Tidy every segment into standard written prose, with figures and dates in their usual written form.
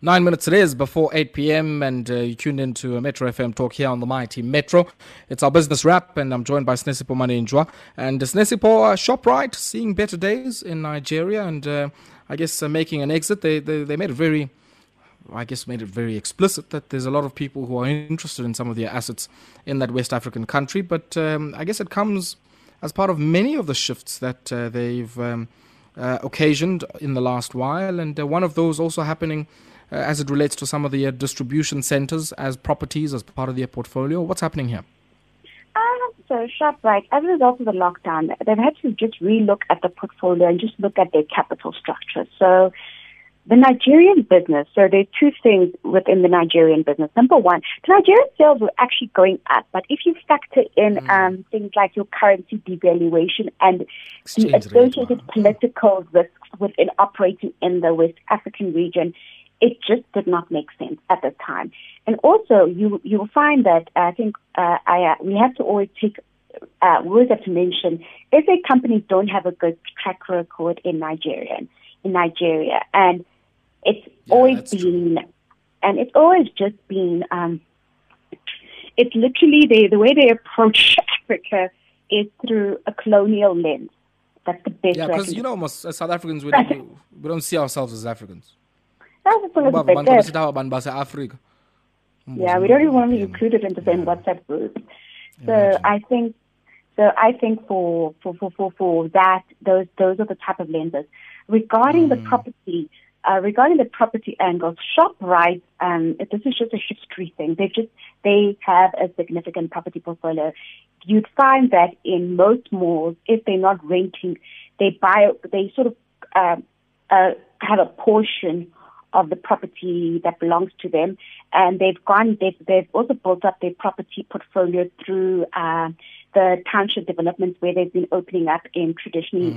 9 minutes it is before 8 p.m. and you tuned into a Metro FM talk here on the mighty Metro. It's our business wrap and I'm joined by Sinesipho Maninjwa. And Sinesipho, ShopRite, seeing better days in Nigeria and I guess making an exit. They made it very... I guess made it very explicit that there's a lot of people who are interested in some of their assets in that West African country. But I guess it comes as part of many of the shifts that they've occasioned in the last while. And one of those also happening as it relates to some of the distribution centers as properties, as part of their portfolio. What's happening here? So ShopRite, as a result of the lockdown, they've had to just relook at the portfolio and just look at their capital structure. So the Nigerian business, so there are two things within the Nigerian business. Number one, the Nigerian sales were actually going up, but if you factor in things like your currency devaluation and exchange the associated political risks within operating in the West African region, it just did not make sense at the time. And also, you will find that, I think, we have to always take we always have to mention, if a company don't have a good track record in Nigeria, and it's always just been it's literally the way they approach Africa is through a colonial lens. That's the best. Yeah, because you know, almost as South Africans, we don't see ourselves as Africans. That's the thing about Africa. Yeah, we don't even want to be included in the same WhatsApp group. So I think for that, those are the type of lenses. Regarding the property angle, ShopRite, this is just a history thing. They have a significant property portfolio. You'd find that in most malls, if they're not renting, they sort of have a portion of the property that belongs to them, and they've also built up their property portfolio through the township developments where they've been opening up in traditionally.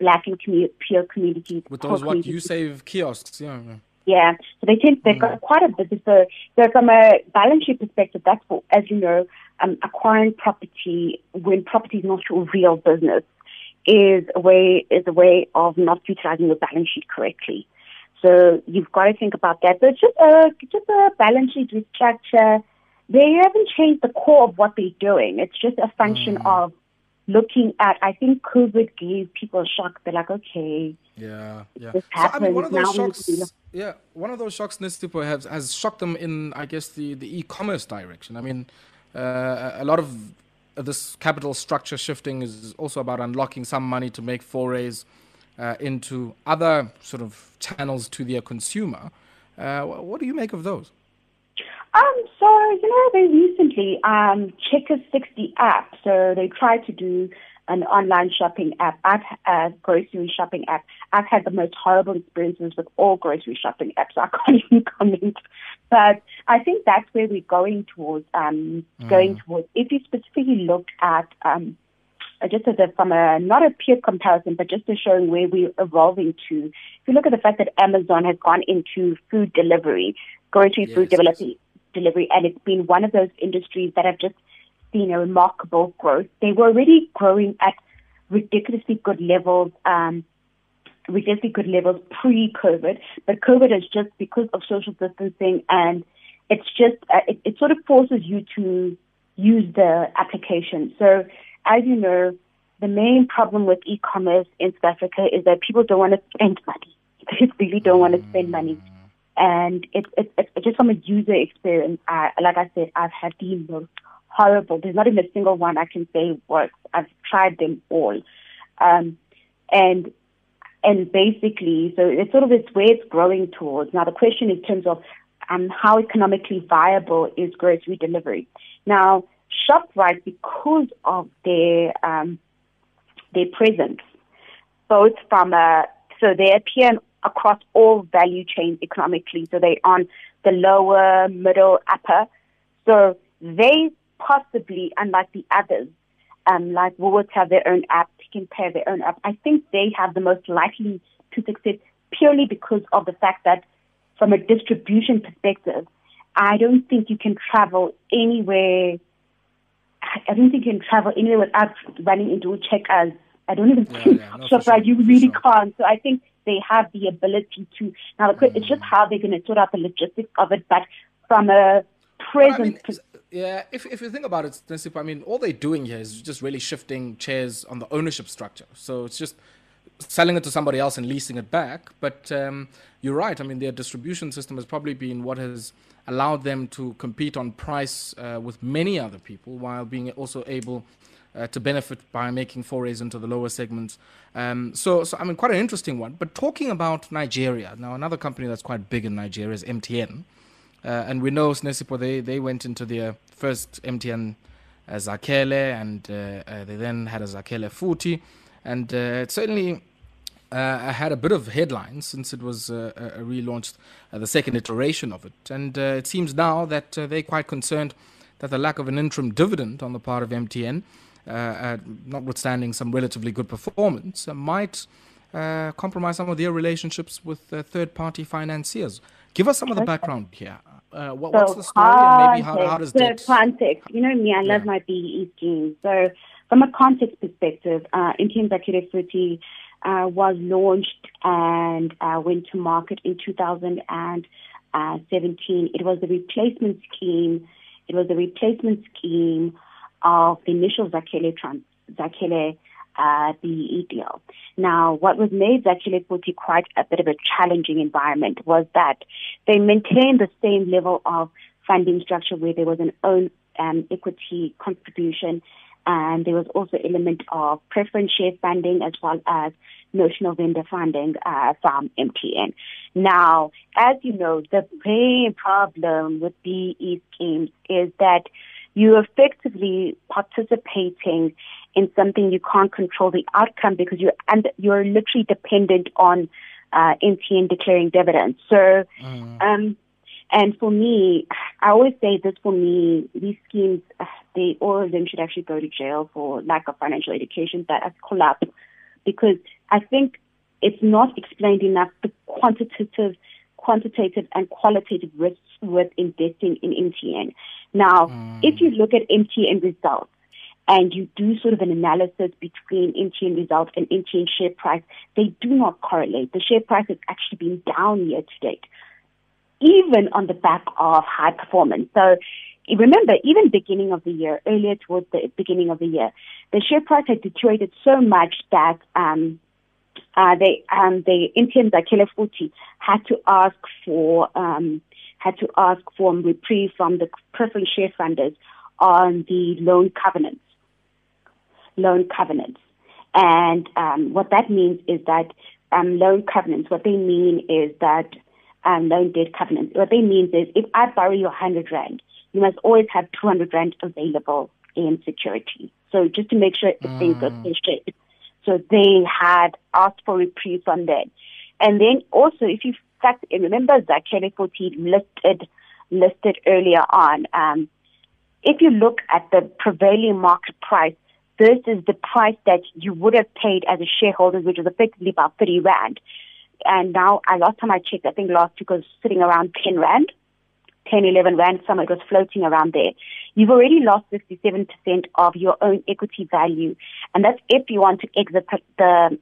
Black and pure communities. With those what you save kiosks, yeah. Yeah, so they've got quite a bit. So from a balance sheet perspective, that's what, as you know, acquiring property when property is not your real business is a way of not utilizing your balance sheet correctly. So you've got to think about that. So it's just a balance sheet restructure. They haven't changed the core of what they're doing. It's just a function of looking at, I think COVID gave people a shock. They're like, okay, yeah. This happens. So, I mean, one of those shocks, Sinesipho, has shocked them in, I guess, the e-commerce direction. I mean, a lot of this capital structure shifting is also about unlocking some money to make forays into other sort of channels to their consumer. What do you make of those? So, very recently, Checkers 60 app, so they tried to do an online shopping app, grocery shopping app. I've had the most horrible experiences with all grocery shopping apps, so I can't even comment. But I think that's where we're going towards. If you specifically look at, just as not a peer comparison, but just to showing where we're evolving to, if you look at the fact that Amazon has gone into food delivery, grocery food delivery, and it's been one of those industries that have just seen a remarkable growth. They were already growing at ridiculously good levels pre-COVID, but COVID is just because of social distancing, and it's just it sort of forces you to use the application. So, as you know, the main problem with e-commerce in South Africa is that people don't want to spend money. They really don't want to spend money. And it's just from a user experience, like I said, I've had the most horrible. There's not even a single one I can say works. I've tried them all. And basically, so it's where it's growing towards. Now, the question in terms of how economically viable is grocery delivery. Now, ShopRite, because of their presence, both from so they appear in across all value chains economically. So they're on the lower, middle, upper. So they possibly, unlike the others, like Woolworths have their own app, Pick n Pay have their own app. I think they have the most likely to succeed purely because of the fact that from a distribution perspective, I don't think you can travel anywhere without running into a Checkers. I don't even think ShopRite, you really can't. So I think they have the ability to. Now, it's just how they're going to sort out the logistics of it, but from a present perspective. Yeah, if you think about it, Sinesipho, I mean, all they're doing here is just really shifting chairs on the ownership structure. So it's just selling it to somebody else and leasing it back. But you're right. I mean, their distribution system has probably been what has allowed them to compete on price with many other people, while being also able to benefit by making forays into the lower segments. So, I mean, quite an interesting one. But talking about Nigeria, now another company that's quite big in Nigeria is MTN. And we know, Sinesipho, they went into their first MTN Zakhele, and they then had a Zakhele Forty. And it certainly had a bit of headlines since it was relaunched, the second iteration of it. And it seems now that they're quite concerned that the lack of an interim dividend on the part of MTN, notwithstanding some relatively good performance, might compromise some of their relationships with third-party financiers. Give us some of the background here. What's the story, and maybe how does that... Context. You know me, I love my BE scheme. So from a context perspective, Intu Zakhele Forty was launched and went to market in 2017. It was a replacement scheme. It was a replacement scheme of the initial Zakhele BEE deal. Now, what was made Zakhele Forty quite a bit of a challenging environment was that they maintained the same level of funding structure where there was an own equity contribution, and there was also element of preference share funding as well as notional vendor funding from MTN. Now, as you know, the main problem with BEE schemes is that you're effectively participating in something you can't control the outcome, because you're literally dependent on MTN declaring dividends. So, and for me, I always say this, for me, these schemes, they all of them should actually go to jail for lack of financial education that has collapsed, because I think it's not explained enough the quantitative and qualitative risks with investing in MTN. Now, if you look at MTN results and you do sort of an analysis between MTN results and MTN share price, they do not correlate. The share price has actually been down year to date, even on the back of high performance. So remember, even beginning of the year, earlier towards the beginning of the year, the share price had deteriorated so much that the MTN Zakhele Forty had to ask for reprieve from the preference share funders on the loan covenants, and what that means is that loan covenants. What they mean is that loan debt covenants. What they mean is if I borrow you 100 rand, you must always have 200 rand available in security. So just to make sure if things go straight. So they had asked for reprieve from that. And then also, if you fact, remember Zakhele Forty listed earlier on, if you look at the prevailing market price, this is the price that you would have paid as a shareholder, which is effectively about 30 rand. And now, last time I checked, I think last week was sitting around 10 rand, 10, 11 rand, somewhere it was floating around there. You've already lost 67% of your own equity value, and that's if you want to exit the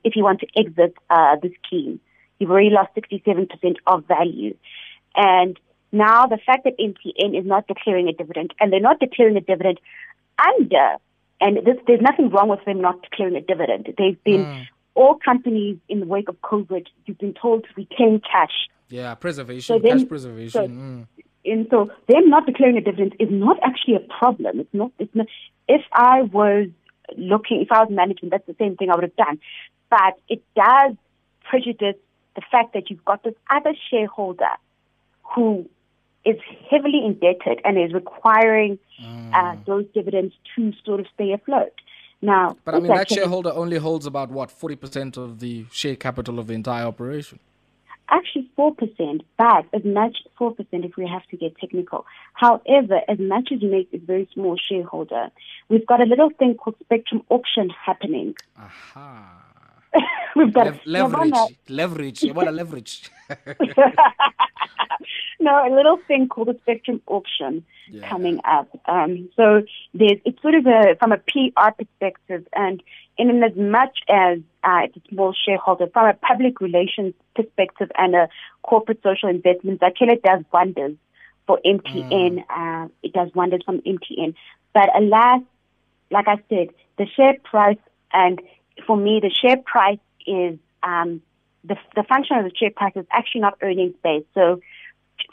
scheme. You've already lost 67% of value, and now the fact that MTN is not declaring a dividend, and they're not declaring a dividend there's nothing wrong with them not declaring a dividend. They've been all companies in the wake of COVID. You've been told to retain cash. Yeah, preservation, cash preservation. And so them not declaring a dividend is not actually a problem. It's not. If I was management, that's the same thing I would have done. But it does prejudice the fact that you've got this other shareholder who is heavily indebted and is requiring those dividends to sort of stay afloat. Now, but I mean, that shareholder only holds about, 40% of the share capital of the entire operation? Actually 4%, but as much 4% if we have to get technical. However, as much as you make a very small shareholder, we've got a little thing called spectrum auction happening. Aha. We've got leverage. You want to leverage. No, a little thing called the Spectrum Auction coming up. So it's sort of from a PR perspective, and in as much as it's a small shareholder, from a public relations perspective and a corporate social investment, Zakhele does wonders for MTN. It does wonders from MTN. But alas, like I said, the share price, and for me, the share price is the function of the share price is actually not earnings-based. So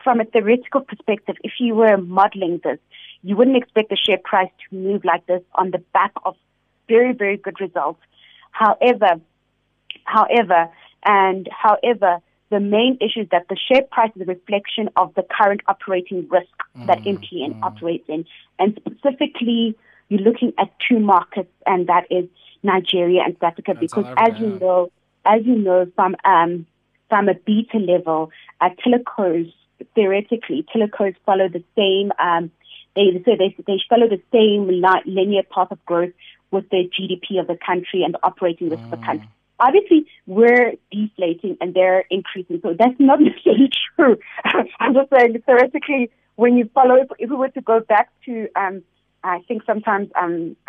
from a theoretical perspective, if you were modeling this, you wouldn't expect the share price to move like this on the back of very, very good results. However, the main issue is that the share price is a reflection of the current operating risk that MTN operates in. And specifically, you're looking at two markets, and that is Nigeria and South Africa, because as you know, from a beta level, telcos theoretically follow the same. They follow the same linear path of growth with the GDP of the country and the operating risk of the country. Obviously, we're deflating and they're increasing, so that's not necessarily true. I'm just saying theoretically, when you follow, if we were to go back to, I think sometimes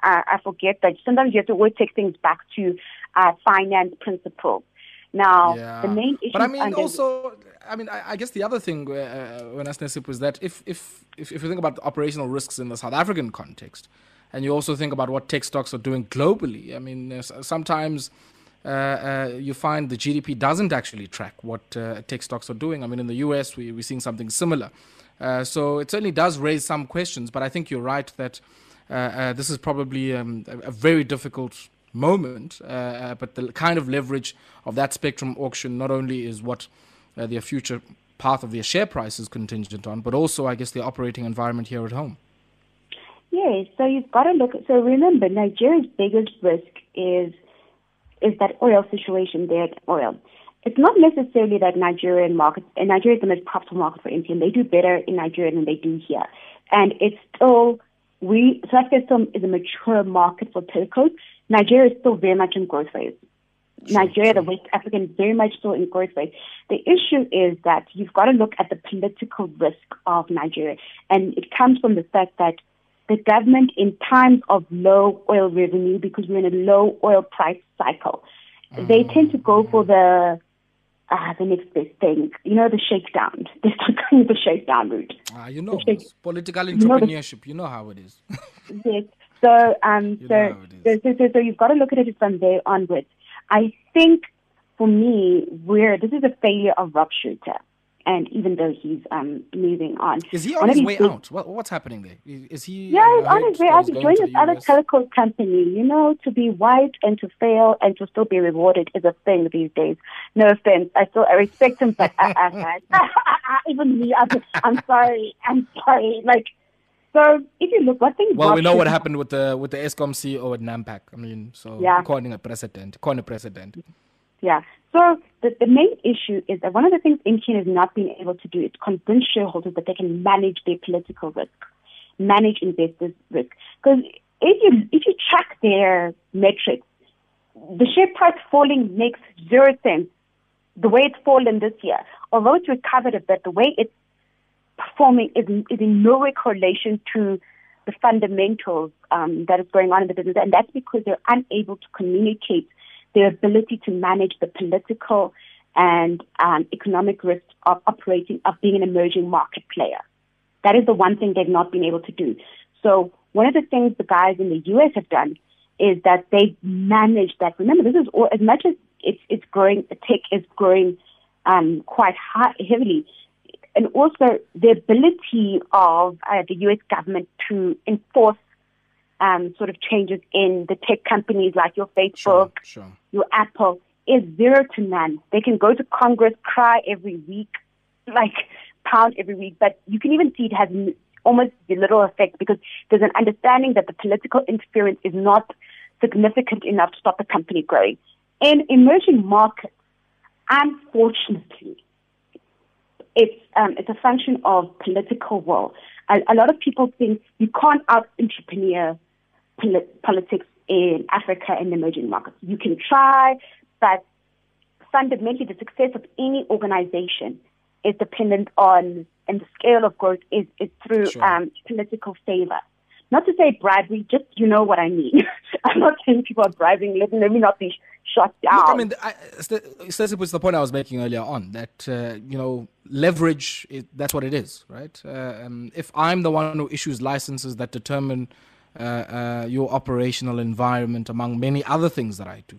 I forget that sometimes you have to always take things back to finance principles. Now, the main issue... But I mean, I guess the other thing when I Sinesipho is that if you think about the operational risks in the South African context, and you also think about what tech stocks are doing globally, I mean, sometimes you find the GDP doesn't actually track what tech stocks are doing. I mean, in the US, we're seeing something similar. So it certainly does raise some questions, but I think you're right that this is probably a very difficult moment, but the kind of leverage of that Spectrum auction not only is what their future path of their share price is contingent on, but also, I guess, the operating environment here at home. Yes, so you've got to look at, so remember, Nigeria's biggest risk is that oil situation there, oil. It's not necessarily that Nigerian markets, and Nigeria is the most profitable market for MTN. They do better in Nigeria than they do here. And it's still, South Africa still is a mature market for telcos. Nigeria is still very much in growth phase. Nigeria, the West African, is very much still in growth phase. The issue is that you've got to look at the political risk of Nigeria. And it comes from the fact that the government, in times of low oil revenue, because we're in a low oil price cycle, they tend to go for the next best thing, you know, the shakedown. They're still going the shakedown route. Political entrepreneurship. You know how it is. Yes. So you've got to look at it from there onwards. I think for me, this is a failure of Rob Schroeter, and even though he's moving on, is he on his way out? What's happening there? Is he? Yeah, he's on his way out. He's joined this other teleco company. You know, to be white and to fail and to still be rewarded is a thing these days. No offense, I respect him, but even me, I'm sorry. Like, so if you look, what things? Well, we know what happened with the Eskom CEO at Nampak. I mean, so calling a precedent. Yeah. So the main issue is that one of the things MTN has not been able to do is convince shareholders that they can manage their political risk, manage investors' risk. Because if you track their metrics, the share price falling makes 0 sense. The way it's fallen this year, although it's recovered a bit, the way it's performing is in no way correlation to the fundamentals that is going on in the business, and that's because they're unable to communicate their ability to manage the political and economic risk of being an emerging market player. That is the one thing they've not been able to do. So one of the things the guys in the US have done is that they manage that. Remember, this is all, as much as it's growing, tech is growing quite heavily, and also the ability of the US government to enforce sort of changes in the tech companies like your Facebook, your Apple, is 0 to none. They can go to Congress, cry every week, like pound every week, but you can even see it has almost little effect because there's an understanding that the political interference is not significant enough to stop the company growing. In emerging markets, unfortunately, it's a function of political will. A lot of people think you can't out-entrepreneur politics in Africa and emerging markets. You can try, but fundamentally the success of any organization is dependent on and the scale of growth is through political favor. Not to say bribery, just you know what I mean. I'm not saying people are bribing. Let me not be shut down. Look, I mean, Ceci puts the point I was making earlier on, that, you know, leverage, that's what it is, right? If I'm the one who issues licenses that determine your operational environment, among many other things that I do,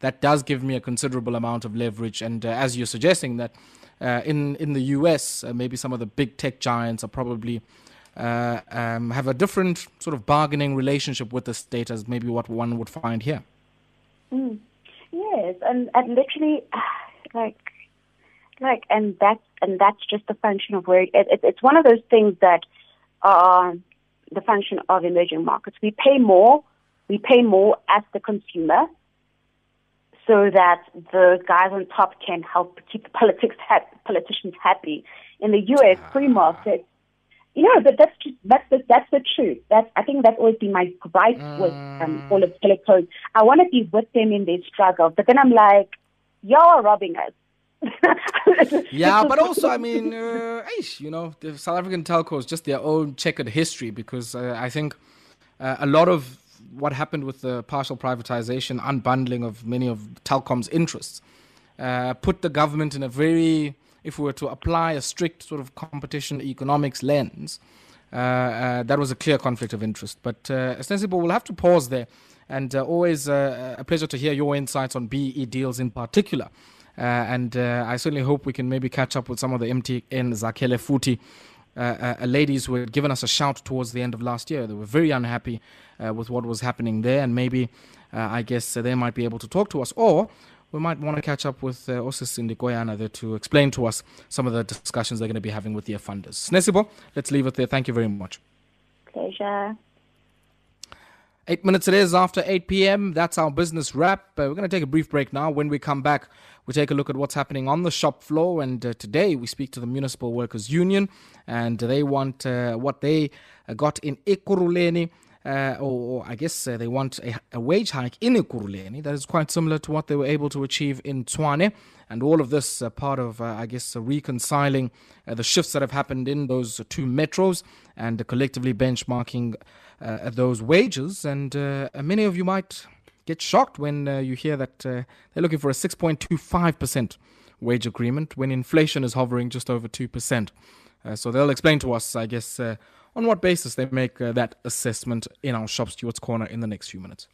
that does give me a considerable amount of leverage. And as you're suggesting, that in the US, maybe some of the big tech giants are probably... have a different sort of bargaining relationship with the state as maybe what one would find here. Mm. Yes, and literally, like, and that's just the function of where it's one of those things that are the function of emerging markets. We pay more as the consumer, so that the guys on top can help keep the politicians happy. In the U.S., free market. You know, but that's the truth. I think that's always been my gripe with all of telecoms. I want to be with them in their struggle, but then I'm like, y'all are robbing us. Yeah, but also, I mean, you know, the South African telcos, just their own checkered history, because I think a lot of what happened with the partial privatization, unbundling of many of Telkom's interests, put the government in a very... If we were to apply a strict sort of competition economics lens, that was a clear conflict of interest. But Sinesipho, we'll have to pause there. And always a pleasure to hear your insights on BEE deals in particular. And I certainly hope we can maybe catch up with some of the MTN Zakhele Forty ladies who had given us a shout towards the end of last year. They were very unhappy with what was happening there. And maybe, I guess, they might be able to talk to us. Or... we might want to catch up with Osis Ndikoyana there to explain to us some of the discussions they're going to be having with their funders. Sinesipho, let's leave it there. Thank you very much. Pleasure. 8 minutes it is after 8 p.m. That's our business wrap. We're going to take a brief break now. When we come back, we take a look at what's happening on the shop floor. And today we speak to the Municipal Workers Union, and they want what they got in Ekuruleni. Or I guess they want a wage hike in Ekuruleni that is quite similar to what they were able to achieve in Tshwane. And all of this part of, I guess, reconciling the shifts that have happened in those two metros and collectively benchmarking those wages. And many of you might get shocked when you hear that they're looking for a 6.25% wage agreement when inflation is hovering just over 2%. So they'll explain to us, I guess, on what basis they make that assessment in our Shop Stewards Corner in the next few minutes.